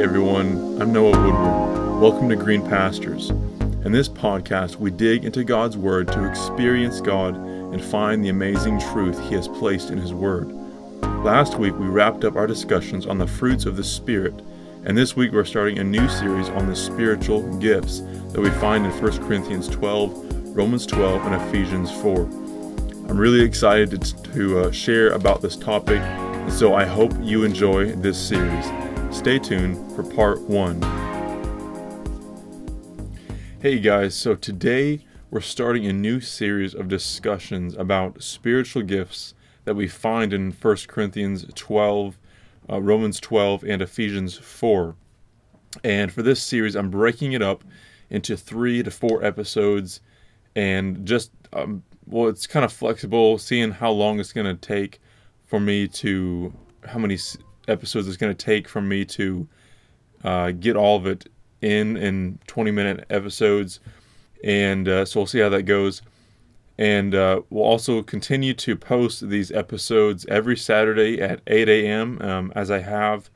Hey everyone, I'm Noah Woodward. Welcome to Green Pastures. In this podcast, we dig into God's Word to experience God and find the amazing truth He has placed in His Word. Last week, we wrapped up our discussions on the fruits of the Spirit, and this week we're starting a new series on the spiritual gifts that we find in 1 Corinthians 12, Romans 12, and Ephesians 4. I'm really excited to share about this topic, and so I hope you enjoy this series. Stay tuned for part 1. Hey guys, so today we're starting a new series of discussions about spiritual gifts that we find in 1 Corinthians 12, Romans 12, and Ephesians 4. And for this series, I'm breaking it up into 3 to 4 episodes, and just, it's kind of flexible, seeing how long it's going to take for me to, how many episodes it's going to take for me to get all of it in 20-minute episodes, and so we'll see how that goes. And we'll also continue to post these episodes every Saturday at 8 a.m. As I have.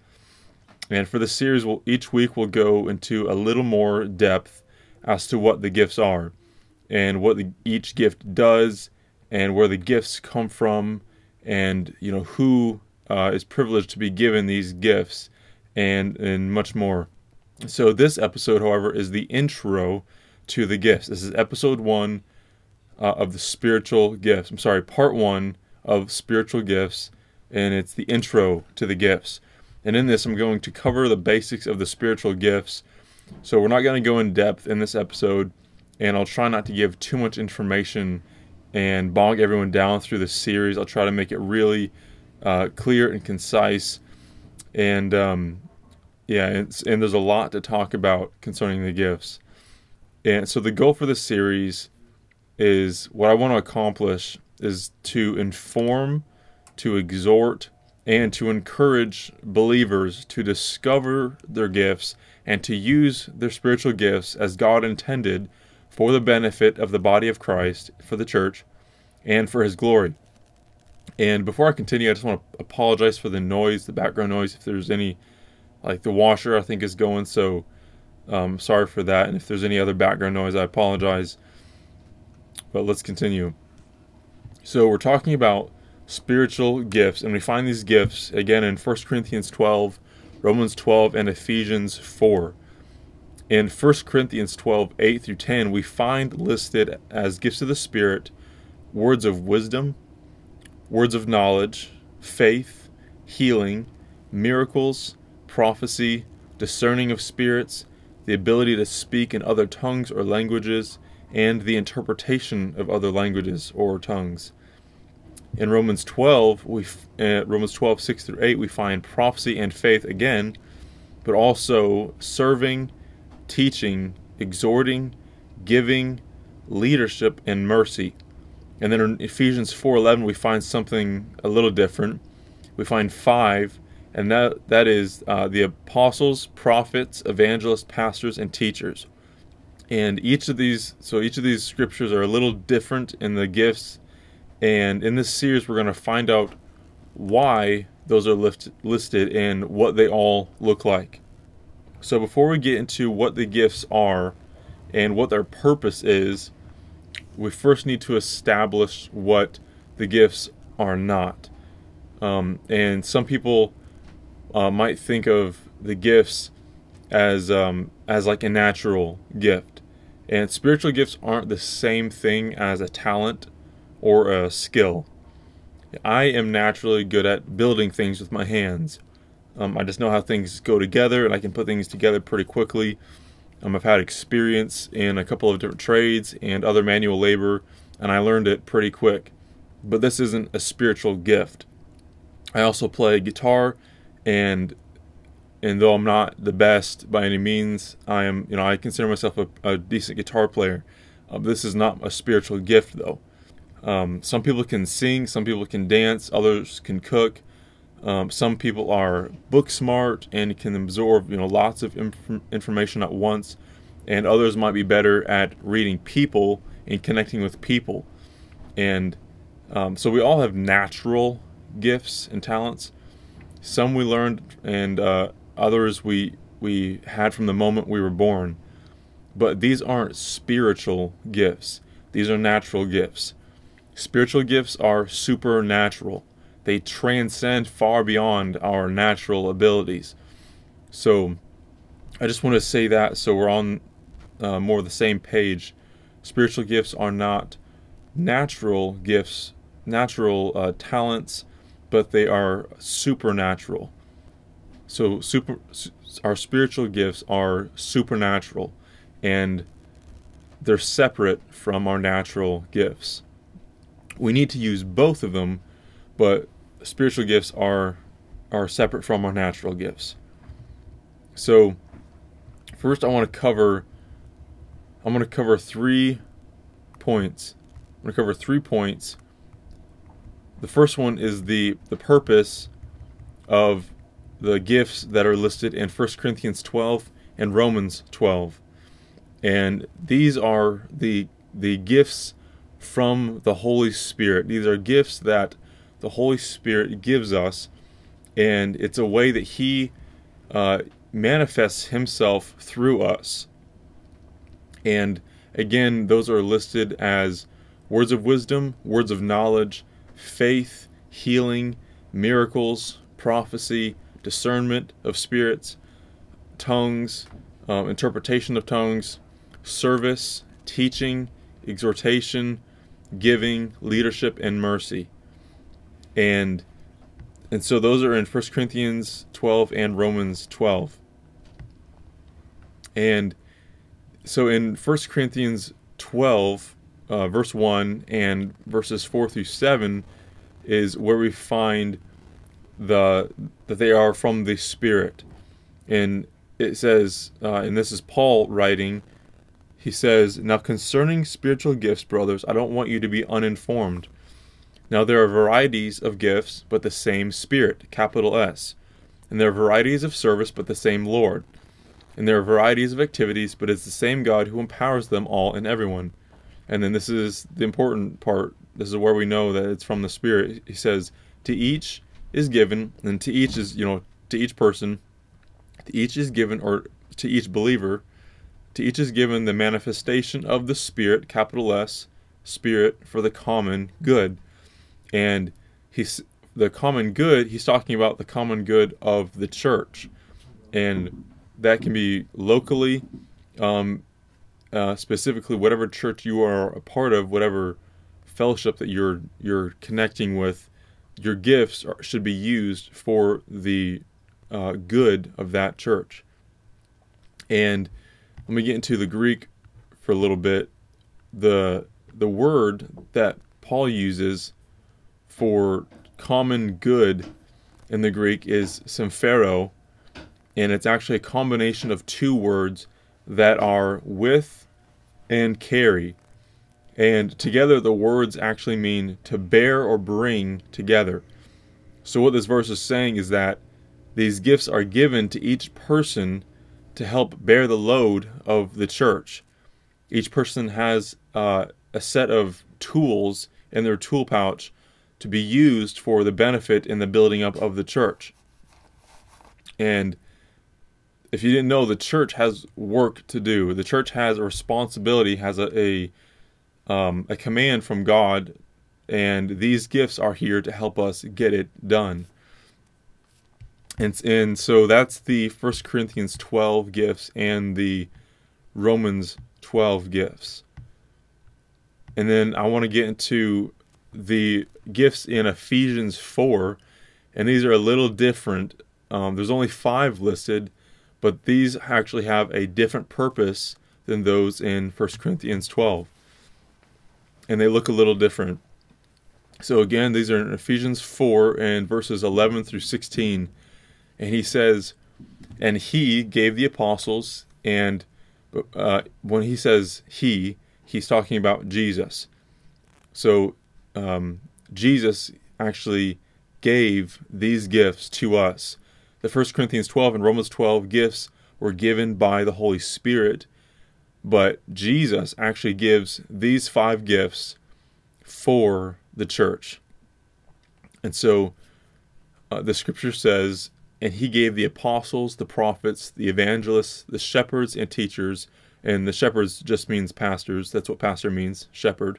And for the series, each week we'll go into a little more depth as to what the gifts are, and what each gift does, and where the gifts come from, and you know who is privileged to be given these gifts, and much more. So this episode, however, is the intro to the gifts. This is episode 1 of the spiritual gifts. I'm sorry, part 1 of spiritual gifts, and it's the intro to the gifts. And in this, I'm going to cover the basics of the spiritual gifts. So we're not going to go in depth in this episode, and I'll try not to give too much information and bog everyone down through the series. I'll try to make it really clear and concise, and and there's a lot to talk about concerning the gifts. And so the goal for this series is, what I want to accomplish is to inform, to exhort, and to encourage believers to discover their gifts and to use their spiritual gifts as God intended, for the benefit of the body of Christ, for the church, and for His glory. And before I continue, I just want to apologize for the noise, the background noise. If there's any, like the washer I think is going, so sorry for that. And if there's any other background noise, I apologize. But let's continue. So we're talking about spiritual gifts, and we find these gifts, again, in 1 Corinthians 12, Romans 12, and Ephesians 4. In 1 Corinthians 12, 8 through 10, we find listed as gifts of the Spirit, words of wisdom, words of knowledge, faith, healing, miracles, prophecy, discerning of spirits, the ability to speak in other tongues or languages, and the interpretation of other languages or tongues. In Romans 12, Romans 12, 6 through 8, we find prophecy and faith again, but also serving, teaching, exhorting, giving, leadership, and mercy. And then in Ephesians 4:11, we find something a little different. We find 5, and that is the apostles, prophets, evangelists, pastors, and teachers. And each of these scriptures are a little different in the gifts. And in this series, we're going to find out why those are listed and what they all look like. So before we get into what the gifts are and what their purpose is, we first need to establish what the gifts are not. And some people might think of the gifts as like a natural gift. And spiritual gifts aren't the same thing as a talent or a skill. I am naturally good at building things with my hands. I just know how things go together, and I can put things together pretty quickly. I've had experience in a couple of different trades and other manual labor, and I learned it pretty quick. But this isn't a spiritual gift. I also play guitar, and though I'm not the best by any means, I am. You know, I consider myself a decent guitar player. This is not a spiritual gift, though. Some people can sing, some people can dance, others can cook. Some people are book smart and can absorb, lots of information at once, and others might be better at reading people and connecting with people. And so we all have natural gifts and talents. Some we learned, and others we we had from the moment we were born. But these aren't spiritual gifts. These are natural gifts. Spiritual gifts are supernatural. They transcend far beyond our natural abilities. So I just want to say that so we're on more of the same page. Spiritual gifts are not natural gifts, natural talents, but they are supernatural. So our spiritual gifts are supernatural, and they're separate from our natural gifts. We need to use both of them, but spiritual gifts are separate from our natural gifts. So first I'm going to cover 3 points. I'm going to cover 3 points. The first one is the purpose of the gifts that are listed in 1 Corinthians 12 and Romans 12. And these are the gifts from the Holy Spirit. These are gifts that the Holy Spirit gives us, and it's a way that He manifests Himself through us. And again, those are listed as words of wisdom, words of knowledge, faith, healing, miracles, prophecy, discernment of spirits, tongues, interpretation of tongues, service, teaching, exhortation, giving, leadership, and mercy. And so those are in 1 Corinthians 12 and Romans 12. And so in 1 Corinthians 12, verse 1 and verses 4 through 7 is where we find that they are from the Spirit. And it says, and this is Paul writing, he says, "Now concerning spiritual gifts, brothers, I don't want you to be uninformed. Now there are varieties of gifts, but the same Spirit," capital S. "And there are varieties of service, but the same Lord. And there are varieties of activities, but it's the same God who empowers them all and everyone." And then this is the important part. This is where we know that it's from the Spirit. He says, "To each is given," and to each is, to each person, to each is given, or to each believer, to each is given the manifestation of the Spirit, capital S, Spirit, for the common good. And the common good, he's talking about the common good of the church. And that can be locally, specifically whatever church you are a part of, whatever fellowship that you're connecting with, your gifts should be used for the good of that church. And let me get into the Greek for a little bit. The word that Paul uses for common good in the Greek is "symphero," and it's actually a combination of two words that are "with" and "carry," and together the words actually mean to bear or bring together. So what this verse is saying is that these gifts are given to each person to help bear the load of the church. Each person has a set of tools in their tool pouch to be used for the benefit in the building up of the church. And if you didn't know, the church has work to do. The church has a responsibility, has a command from God, and these gifts are here to help us get it done. And so that's the 1 Corinthians 12 gifts and the Romans 12 gifts. And then I want to get into the gifts in Ephesians 4, and these are a little different. There's only 5 listed, but these actually have a different purpose than those in 1 Corinthians 12, and they look a little different. So again, these are in Ephesians 4 and verses 11 through 16, and he says, "And He gave the apostles," and when he says he's talking about Jesus. So Jesus actually gave these gifts to us. The 1 Corinthians 12 and Romans 12 gifts were given by the Holy Spirit, but Jesus actually gives these 5 gifts for the church. And so the scripture says And he gave the apostles, the prophets, the evangelists, the shepherds, and teachers. And the shepherds just means pastors. That's what pastor means, shepherd.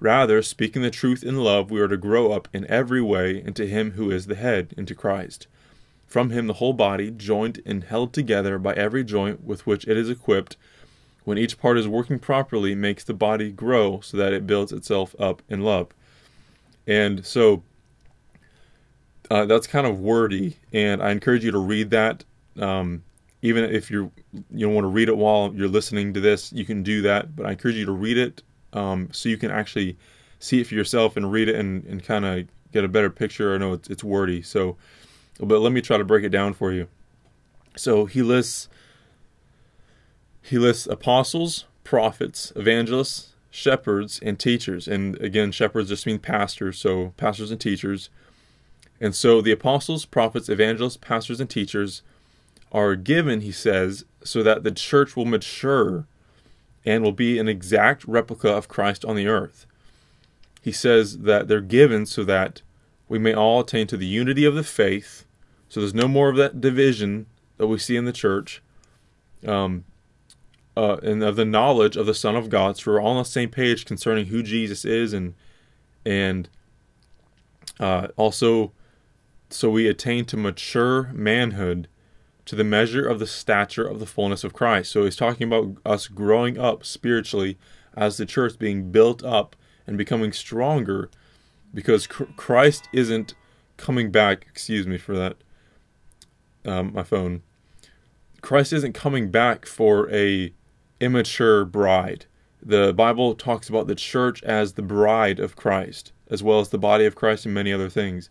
Rather, speaking the truth in love, we are to grow up in every way into Him who is the head, into Christ. From Him the whole body, joined and held together by every joint with which it is equipped, when each part is working properly, makes the body grow so that it builds itself up in love. And so, that's kind of wordy, and I encourage you to read that. Even if you don't want to read it while you're listening to this, you can do that, but I encourage you to read it. So you can actually see it for yourself and read it and kind of get a better picture. I know it's wordy, so, but let me try to break it down for you. So he lists apostles, prophets, evangelists, shepherds, and teachers. And again, shepherds just mean pastors, so pastors and teachers. And so the apostles, prophets, evangelists, pastors, and teachers are given, he says, so that the church will mature and will be an exact replica of Christ on the earth. He says that they're given so that we may all attain to the unity of the faith. So there's no more of that division that we see in the church. And of the knowledge of the Son of God. So we're all on the same page concerning who Jesus is. And also, so we attain to mature manhood, to the measure of the stature of the fullness of Christ. So he's talking about us growing up spiritually as the church, being built up and becoming stronger, because Christ isn't coming back. Excuse me for that. My phone. Christ isn't coming back for a immature bride. The Bible talks about the church as the bride of Christ, as well as the body of Christ and many other things.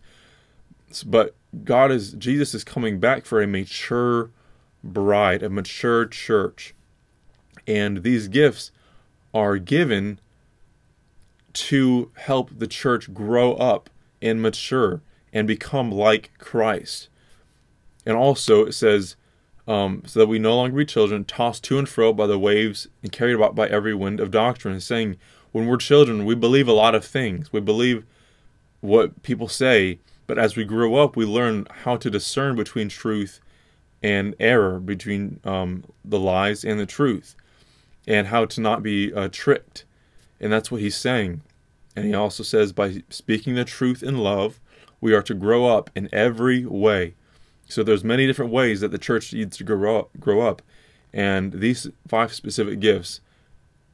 But Jesus is coming back for a mature bride, a mature church. And these gifts are given to help the church grow up and mature and become like Christ. And also it says, so that we no longer be children, tossed to and fro by the waves and carried about by every wind of doctrine. It's saying, when we're children, we believe a lot of things. We believe what people say. But as we grow up, we learn how to discern between truth and error, between the lies and the truth, and how to not be tricked. And that's what he's saying. And he also says, by speaking the truth in love, we are to grow up in every way. So there's many different ways that the church needs to grow up. And these 5 specific gifts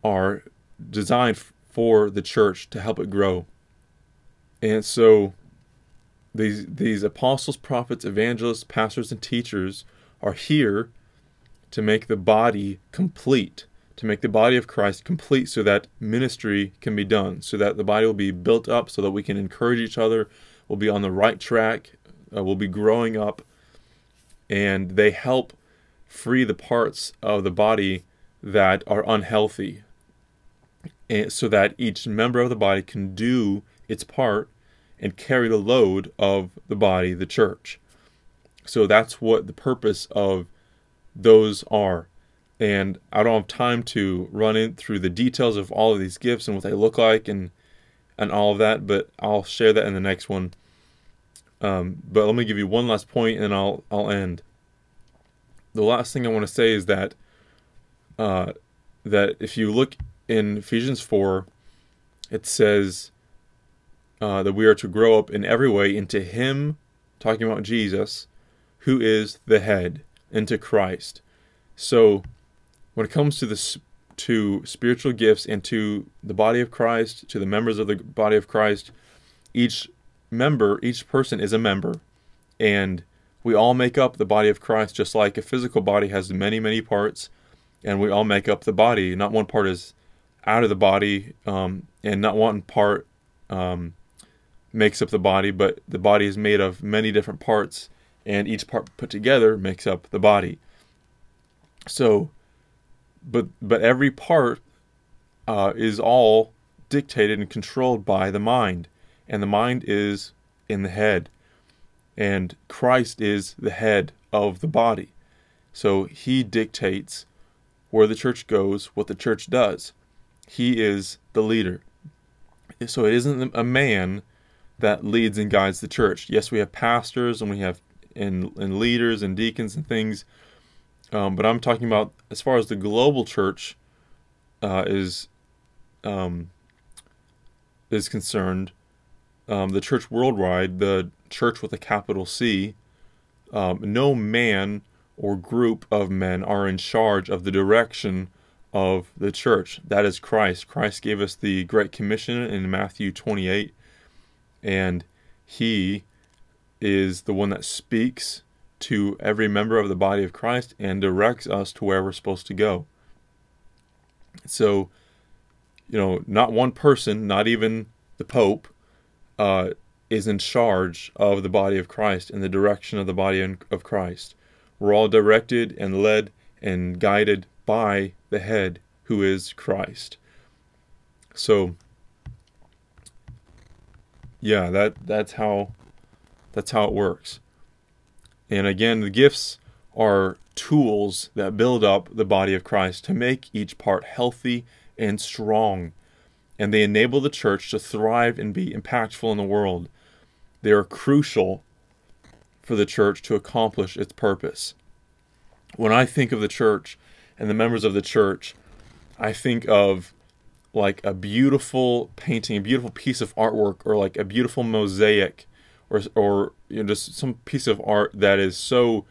are designed for the church to help it grow. And so These apostles, prophets, evangelists, pastors, and teachers are here to make the body complete, to make the body of Christ complete so that ministry can be done, so that the body will be built up, so that we can encourage each other, we'll be on the right track, we'll be growing up, and they help free the parts of the body that are unhealthy, and so that each member of the body can do its part and carry the load of the body, the church. So that's what the purpose of those are. And I don't have time to run in through the details of all of these gifts and what they look like and all of that, but I'll share that in the next one. But let me give you one last point and I'll end. The last thing I want to say is that that if you look in Ephesians 4, it says that we are to grow up in every way into Him, talking about Jesus, who is the head, into Christ. So when it comes to to spiritual gifts and to the body of Christ, to the members of the body of Christ, each person is a member. And we all make up the body of Christ, just like a physical body has many, many parts. And we all make up the body. Not one part is out of the body, and not one part makes up the body, but the body is made of many different parts, and each part put together makes up the body. So, but every part is all dictated and controlled by the mind, and the mind is in the head, and Christ is the head of the body. So he dictates where the church goes, what the church does. He is the leader. So it isn't a man that leads and guides the church. Yes, we have pastors and we have and leaders and deacons and things, but I'm talking about as far as the global church is concerned, the church worldwide, the church with a capital C. No man or group of men are in charge of the direction of the church. That is Christ. Christ gave us the Great Commission in Matthew 28, and he is the one that speaks to every member of the body of Christ and directs us to where we're supposed to go. So, you know, not one person, not even the Pope, is in charge of the body of Christ and the direction of the body of Christ. We're all directed and led and guided by the head, who is Christ. So, yeah, that's how it works. And again, the gifts are tools that build up the body of Christ to make each part healthy and strong, and they enable the church to thrive and be impactful in the world. They are crucial for the church to accomplish its purpose. When I think of the church and the members of the church, I think of like a beautiful painting, a beautiful piece of artwork, or like a beautiful mosaic, or you know, just some piece of art that is so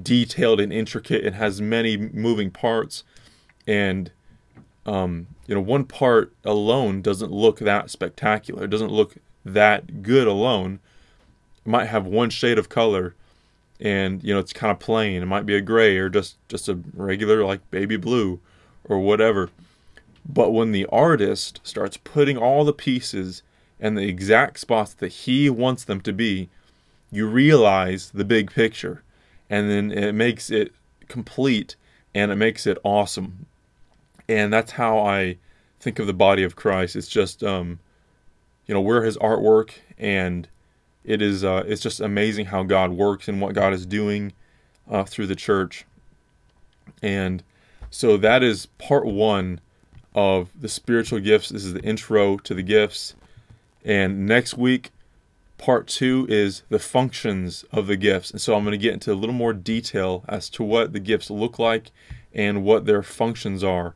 detailed and intricate and has many moving parts. And you know, one part alone doesn't look that spectacular. It doesn't look that good alone. It might have one shade of color, and, you know, it's kind of plain. It might be a gray or just a regular, like, baby blue or whatever. But when the artist starts putting all the pieces in the exact spots that he wants them to be, you realize the big picture. And then it makes it complete, and it makes it awesome. And that's how I think of the body of Christ. It's just, you know, we're his artwork, and it is, it's just amazing how God works and what God is doing through the church. And so that is part one of the spiritual gifts. This is the intro to the gifts. And next week, part two is the functions of the gifts. And so I'm going to get into a little more detail as to what the gifts look like and what their functions are.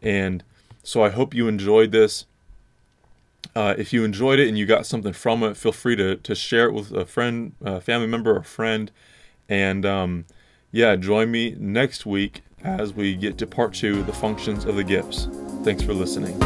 And so I hope you enjoyed this. If you enjoyed it and you got something from it, feel free to share it with a friend, a family member, or a friend. And yeah, join me next week as we get to part two, the functions of the gifts. Thanks for listening.